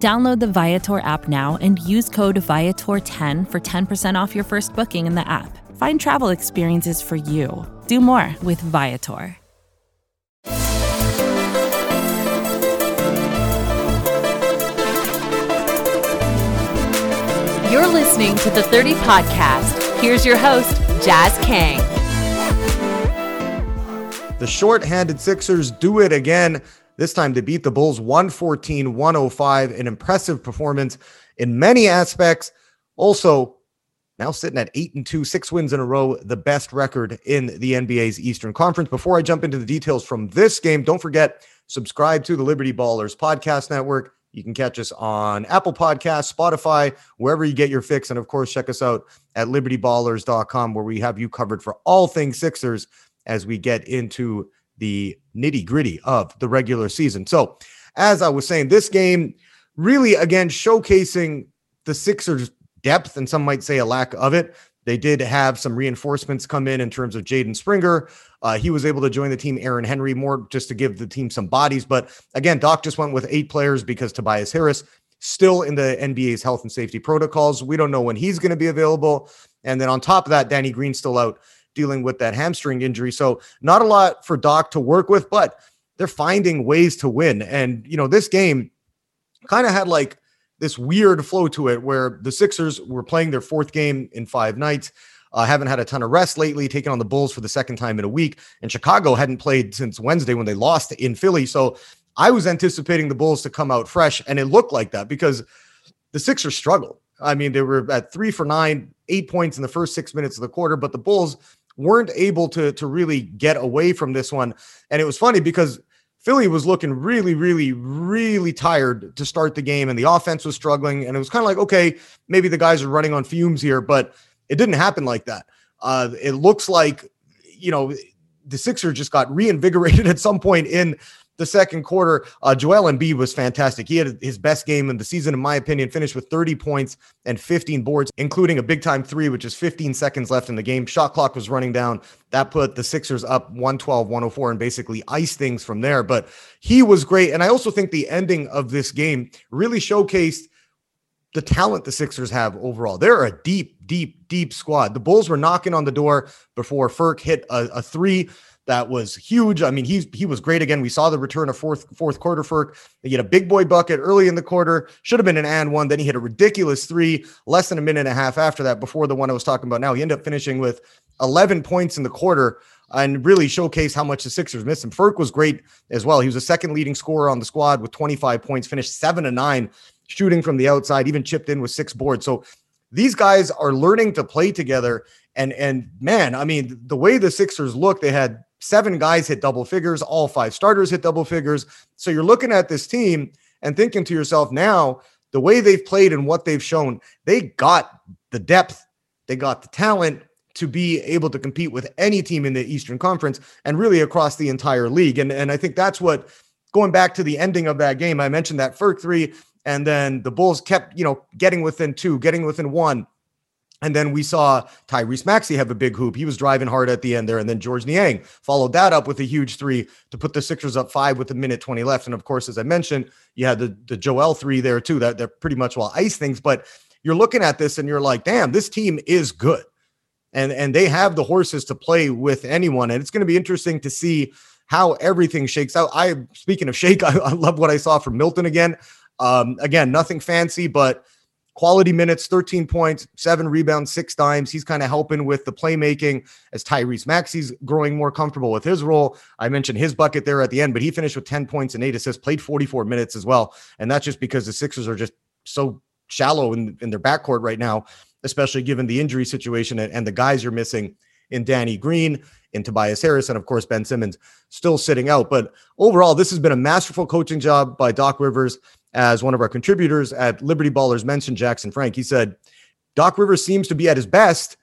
Download the Viator app now and use code Viator10 for 10% off your first booking in the app. Find travel experiences for you. Do more with Viator. You're listening to The 30 Podcast. Here's your host, Jazz Kang. The shorthanded Sixers do it again. This time to beat the Bulls 114-105, an impressive performance in many aspects. Also, now sitting at 8-2, 6 wins in a row, the best record in the NBA's Eastern Conference. Before I jump into the details from this game, don't forget, subscribe to the Liberty Ballers Podcast Network. You can catch us on Apple Podcasts, Spotify, wherever you get your fix. And of course, check us out at libertyballers.com, where we have you covered for all things Sixers as we get into the nitty-gritty of the regular season. So, as I was saying, this game really, again, showcasing the Sixers' depth, and some might say a lack of it. They did have some reinforcements come in terms of Jaden Springer. He was able to join the team, Aaron Henry, more just to give the team some bodies. But again, Doc just went with 8 players because Tobias Harris still in the NBA's health and safety protocols. We don't know when he's going to be available. And then on top of that, Danny Green still out, dealing with that hamstring injury. So not a lot for Doc to work with, but they're finding ways to win. And, you know, this game kind of had like this weird flow to it where the Sixers were playing their 4th game in 5 nights. Haven't had a ton of rest lately, taking on the Bulls for the 2nd time in a week. And Chicago hadn't played since Wednesday when they lost in Philly. So I was anticipating the Bulls to come out fresh, and it looked like that because the Sixers struggled. I mean, they were at 3 for 9, 8 points in the first 6 minutes of the quarter, but the Bulls weren't able to really get away from this one. And it was funny because Philly was looking really, really, really tired to start the game, and the offense was struggling. And it was kind of like, okay, maybe the guys are running on fumes here, but it didn't happen like that. It looks like, you know, the Sixers just got reinvigorated at some point in the 2nd quarter. Joel Embiid was fantastic. He had his best game in the season, in my opinion, finished with 30 points and 15 boards, including a big-time three, which is 15 seconds left in the game. Shot clock was running down. That put the Sixers up 112-104 and basically iced things from there. But he was great. And I also think the ending of this game really showcased the talent the Sixers have overall. They're a deep, deep, deep squad. The Bulls were knocking on the door before Furk hit a three. That was huge. I mean, he was great again. We saw the return of fourth quarter Furk. He had a big boy bucket early in the quarter. Should have been an and one. Then he hit a ridiculous three less than a minute and a half after that, before the one I was talking about now. He ended up finishing with 11 points in the quarter and really showcased how much the Sixers missed him. Furk was great as well. He was the 2nd leading scorer on the squad with 25 points, finished 7 of 9 shooting from the outside, even chipped in with 6 boards. So these guys are learning to play together. And man, I mean, the way the Sixers looked, they had 7 guys hit double figures, all 5 starters hit double figures. So you're looking at this team and thinking to yourself now, the way they've played and what they've shown, they got the depth, they got the talent to be able to compete with any team in the Eastern Conference and really across the entire league. And I think that's what, going back to the ending of that game, I mentioned that Furk 3, and then the Bulls kept, you know, getting within 2, getting within 1. And then we saw Tyrese Maxey have a big hoop. He was driving hard at the end there. And then George Niang followed that up with a huge 3 to put the Sixers up 5 with 1:20 left. And of course, as I mentioned, you had the Joel 3 there too. That pretty much will ice things. But you're looking at this and you're like, damn, this team is good. And they have the horses to play with anyone. And it's going to be interesting to see how everything shakes out. Speaking of shake, I love what I saw from Milton again. Again, nothing fancy, but quality minutes, 13 points, 7 rebounds, 6 dimes. He's kind of helping with the playmaking as Tyrese Maxey's growing more comfortable with his role. I mentioned his bucket there at the end, but he finished with 10 points and 8 assists, played 44 minutes as well. And that's just because the Sixers are just so shallow in their backcourt right now, especially given the injury situation and the guys you're missing in Danny Green, in Tobias Harris, and of course, Ben Simmons still sitting out. But overall, this has been a masterful coaching job by Doc Rivers. As one of our contributors at Liberty Ballers mentioned, Jackson Frank, he said, Doc Rivers seems to be at his best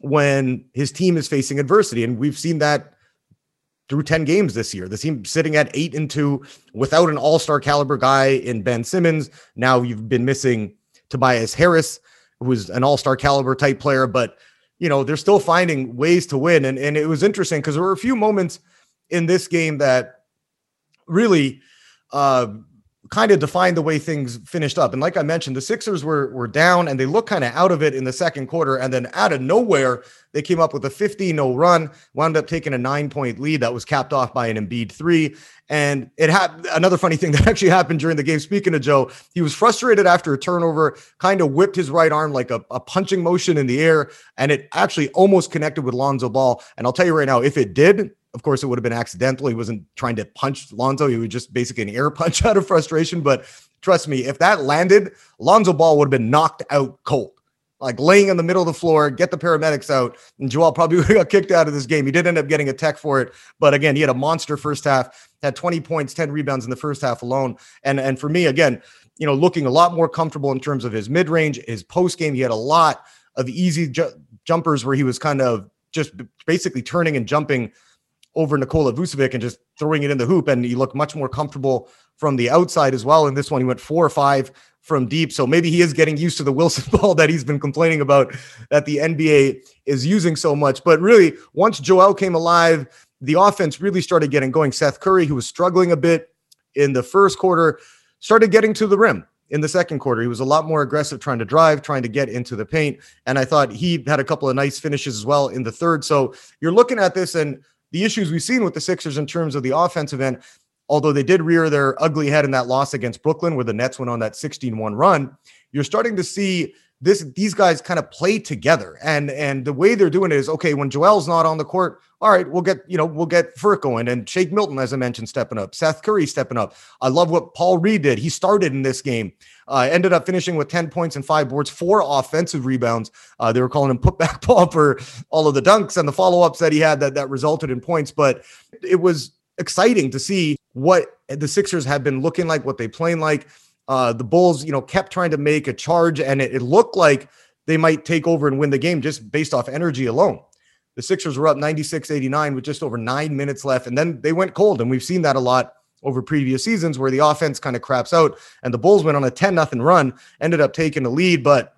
when his team is facing adversity. And we've seen that through 10 games this year. The team sitting at 8-2 without an all-star caliber guy in Ben Simmons. Now you've been missing Tobias Harris, who's an all-star caliber type player, but you know, they're still finding ways to win. And it was interesting because there were a few moments in this game that really kind of defined the way things finished up. And like I mentioned, the Sixers were down and they looked kind of out of it in the second quarter. And then out of nowhere, they came up with a 15-0 run, wound up taking a 9-point lead that was capped off by an Embiid three. And it had another funny thing that actually happened during the game. Speaking to Joe, he was frustrated after a turnover, kind of whipped his right arm like a punching motion in the air, and it actually almost connected with Lonzo Ball. And I'll tell you right now, if it did, of course, it would have been accidental. He wasn't trying to punch Lonzo. He was just basically an air punch out of frustration. But trust me, if that landed, Lonzo Ball would have been knocked out cold, like laying in the middle of the floor, get the paramedics out, and Joel probably got kicked out of this game. He did end up getting a tech for it, but again, he had a monster first half, had 20 points, 10 rebounds in the first half alone. And for me, again, you know, looking a lot more comfortable in terms of his mid-range, his post-game, he had a lot of easy jumpers where he was kind of just basically turning and jumping over Nikola Vucevic and just throwing it in the hoop, and he looked much more comfortable from the outside as well. In this one, he went 4 or 5 from deep, so maybe he is getting used to the Wilson ball that he's been complaining about that the NBA is using so much. But really, once Joel came alive, the offense really started getting going. Seth Curry, who was struggling a bit in the first quarter, started getting to the rim in the second quarter. He was a lot more aggressive, trying to drive, trying to get into the paint, and I thought he had a couple of nice finishes as well in the third. So you're looking at this, and the issues we've seen with the Sixers in terms of the offensive end, although they did rear their ugly head in that loss against Brooklyn where the Nets went on that 16-1 run, you're starting to see these guys kind of play together. And the way they're doing it is, okay, when Joel's not on the court, all right, we'll get Furko in and Shake Milton, as I mentioned, stepping up, Seth Curry stepping up. I love what Paul Reed did. He started in this game, ended up finishing with 10 points and 5 boards, 4 offensive rebounds. They were calling him putback Paul for all of the dunks and the follow-ups that he had that resulted in points. But it was exciting to see what the Sixers have been looking like, what they playing like. The Bulls, kept trying to make a charge, and it looked like they might take over and win the game just based off energy alone. The Sixers were up 96-89 with just over 9 minutes left, and then they went cold. And we've seen that a lot over previous seasons where the offense kind of craps out, and the Bulls went on a 10-0 run, ended up taking the lead. But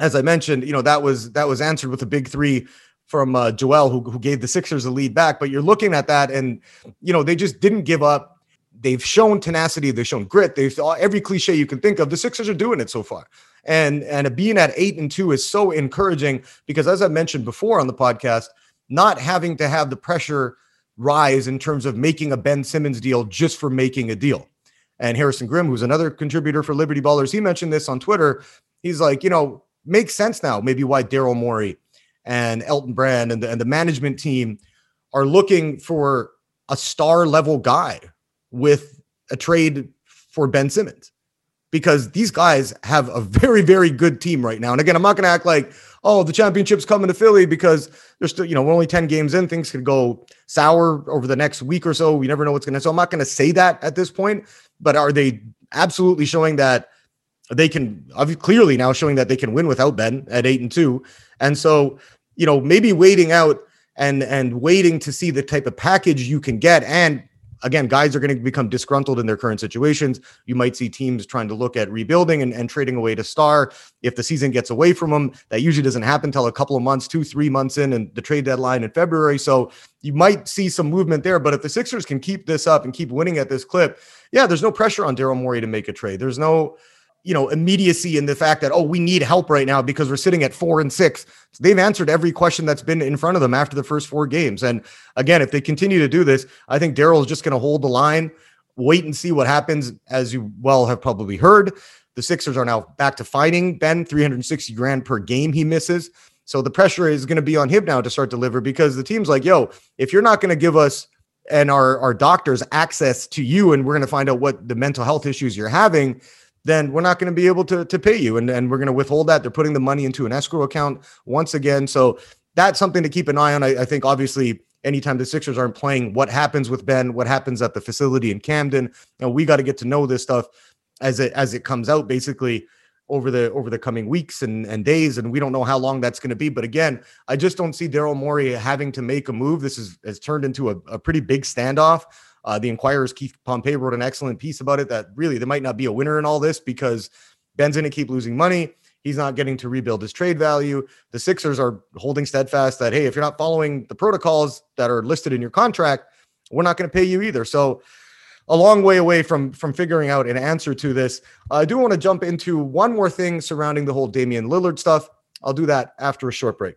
as I mentioned, that was answered with a big three from Joel, who gave the Sixers the lead back. But you're looking at that, and they just didn't give up. They've shown tenacity. They've shown grit. They've every cliche you can think of. The Sixers are doing it so far. And being at 8-2 is so encouraging because, as I mentioned before on the podcast, not having to have the pressure rise in terms of making a Ben Simmons deal just for making a deal. And Harrison Grimm, who's another contributor for Liberty Ballers, he mentioned this on Twitter. He's like, makes sense now maybe why Daryl Morey and Elton Brand and the management team are looking for a star-level guy with a trade for Ben Simmons, because these guys have a very, very good team right now. And again, I'm not going to act like, oh, the championship's coming to Philly, because there's still, we're only 10 games in. Things could go sour over the next week or so. We never know what's going to. So I'm not going to say that at this point, but are they absolutely showing that they can, clearly now showing that they can win without Ben at 8-2. And so, maybe waiting out and waiting to see the type of package you can get. And again, guys are going to become disgruntled in their current situations. You might see teams trying to look at rebuilding and trading away to star. If the season gets away from them, that usually doesn't happen until a couple of months, 2-3 months in, and the trade deadline in February. So you might see some movement there. But if the Sixers can keep this up and keep winning at this clip, yeah, there's no pressure on Daryl Morey to make a trade. There's no, immediacy in the fact that, oh, we need help right now because we're sitting at 4-6. So they've answered every question that's been in front of them after the first 4 games. And again, if they continue to do this, I think Daryl's just going to hold the line, wait and see what happens. As you well have probably heard, the Sixers are now back to fighting Ben, $360,000 per game he misses. So the pressure is going to be on him now to start deliver, because the team's like, yo, if you're not going to give us and our doctors access to you, and we're going to find out what the mental health issues you're having, then we're not going to be able to pay you. And we're going to withhold that. They're putting the money into an escrow account once again. So that's something to keep an eye on. I think, obviously, anytime the Sixers aren't playing, what happens with Ben, what happens at the facility in Camden, we got to get to know this stuff as it comes out, basically, over the coming weeks and days, and we don't know how long that's going to be. But again, I just don't see Daryl Morey having to make a move. This has turned into a pretty big standoff. The Inquirer's Keith Pompey wrote an excellent piece about it, that really there might not be a winner in all this because Ben's going to keep losing money. He's not getting to rebuild his trade value. The Sixers are holding steadfast that, hey, if you're not following the protocols that are listed in your contract, we're not going to pay you either. So a long way away from figuring out an answer to this. I do want to jump into one more thing surrounding the whole Damian Lillard stuff. I'll do that after a short break.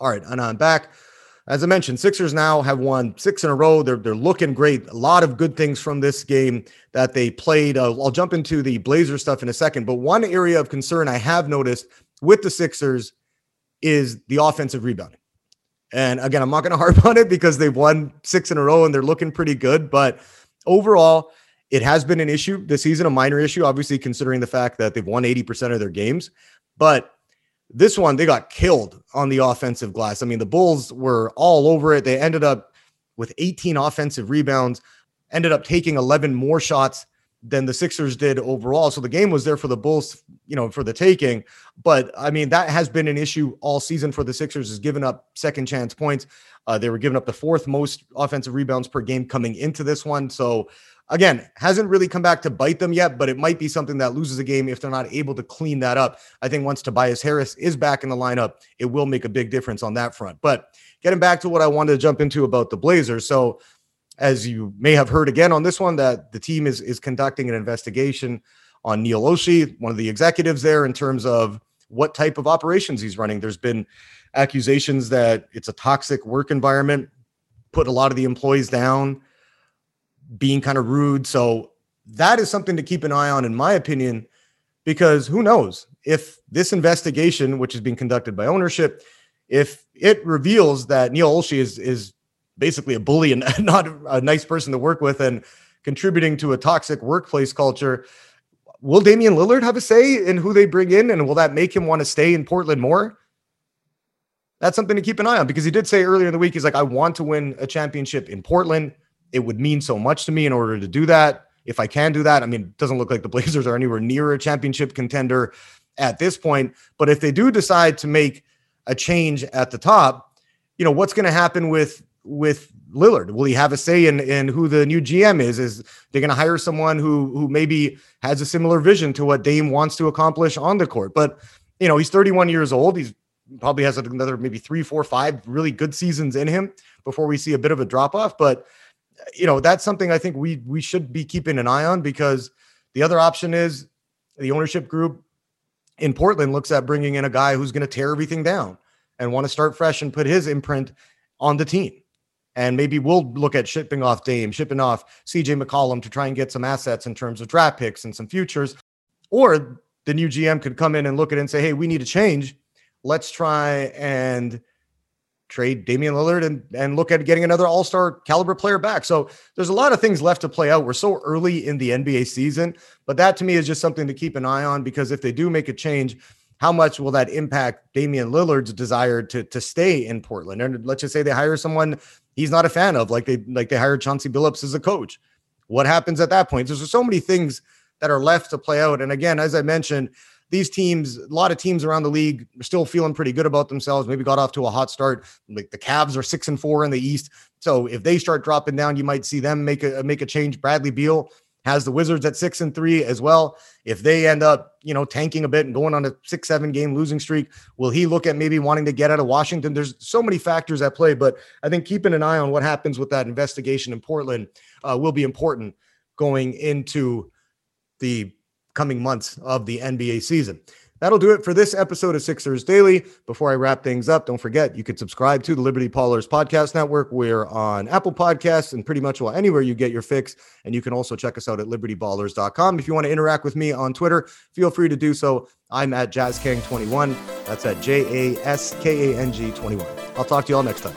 All right, and I'm back. As I mentioned, Sixers now have won 6 in a row. They're looking great. A lot of good things from this game that they played. I'll jump into the Blazers stuff in a second, but one area of concern I have noticed with the Sixers is the offensive rebounding. And again, I'm not going to harp on it because they've won 6 in a row and they're looking pretty good. But overall, it has been an issue this season, a minor issue, obviously, considering the fact that they've won 80% of their games. But this one, they got killed on the offensive glass. I mean, the Bulls were all over it. They ended up with 18 offensive rebounds, ended up taking 11 more shots than the Sixers did overall. So the game was there for the Bulls, for the taking. But, I mean, that has been an issue all season for the Sixers, is giving up second chance points. They were giving up the fourth most offensive rebounds per game coming into this one. So, again, hasn't really come back to bite them yet, but it might be something that loses a game if they're not able to clean that up. I think once Tobias Harris is back in the lineup, it will make a big difference on that front. But getting back to what I wanted to jump into about the Blazers. So as you may have heard again on this one, that the team is conducting an investigation on Neil Oshie, one of the executives there, in terms of what type of operations he's running. There's been accusations that it's a toxic work environment, put a lot of the employees down, being kind of rude. So that is something to keep an eye on, in my opinion, because who knows if this investigation, which is being conducted by ownership, if it reveals that Neil Oshie is basically a bully and not a nice person to work with and contributing to a toxic workplace culture, will Damian Lillard have a say in who they bring in? And will that make him want to stay in Portland more? That's something to keep an eye on, because he did say earlier in the week, he's like, I want to win a championship in Portland. It would mean so much to me in order to do that. If I can do that, I mean, it doesn't look like the Blazers are anywhere near a championship contender at this point. But if they do decide to make a change at the top, what's going to happen with Lillard? Will he have a say in who the new GM is? Is they going to hire someone who maybe has a similar vision to what Dame wants to accomplish on the court? But, he's 31 years old. He's probably has another maybe 3, 4, 5 really good seasons in him before we see a bit of a drop off. But that's something I think we should be keeping an eye on, because the other option is the ownership group in Portland looks at bringing in a guy who's going to tear everything down and want to start fresh and put his imprint on the team. And maybe we'll look at shipping off Dame, shipping off CJ McCollum to try and get some assets in terms of draft picks and some futures. Or the new GM could come in and look at it and say, hey, we need a change. Let's try and trade Damian Lillard and look at getting another all-star caliber player back. So there's a lot of things left to play out. We're so early in the NBA season, but that to me is just something to keep an eye on, because if they do make a change, how much will that impact Damian Lillard's desire to stay in Portland? And let's just say they hire someone he's not a fan of, like they hired Chauncey Billups as a coach. What happens at that point? There's so many things that are left to play out. And again, as I mentioned, these teams, a lot of teams around the league are still feeling pretty good about themselves, maybe got off to a hot start. Like the Cavs are 6-4 in the East. So if they start dropping down, you might see them make a change. Bradley Beal has the Wizards at 6-3 as well. If they end up, tanking a bit and going on a 6-7 game losing streak, will he look at maybe wanting to get out of Washington? There's so many factors at play, but I think keeping an eye on what happens with that investigation in Portland will be important going into the coming months of the NBA season. That'll do it for this episode of Sixers Daily. Before I wrap things up, don't forget, you can subscribe to the Liberty Ballers Podcast Network. We're on Apple Podcasts and pretty much anywhere you get your fix. And you can also check us out at libertyballers.com. If you want to interact with me on Twitter, feel free to do so. I'm at Jazz Kang 21. That's at JASKANG 21. I'll talk to you all next time.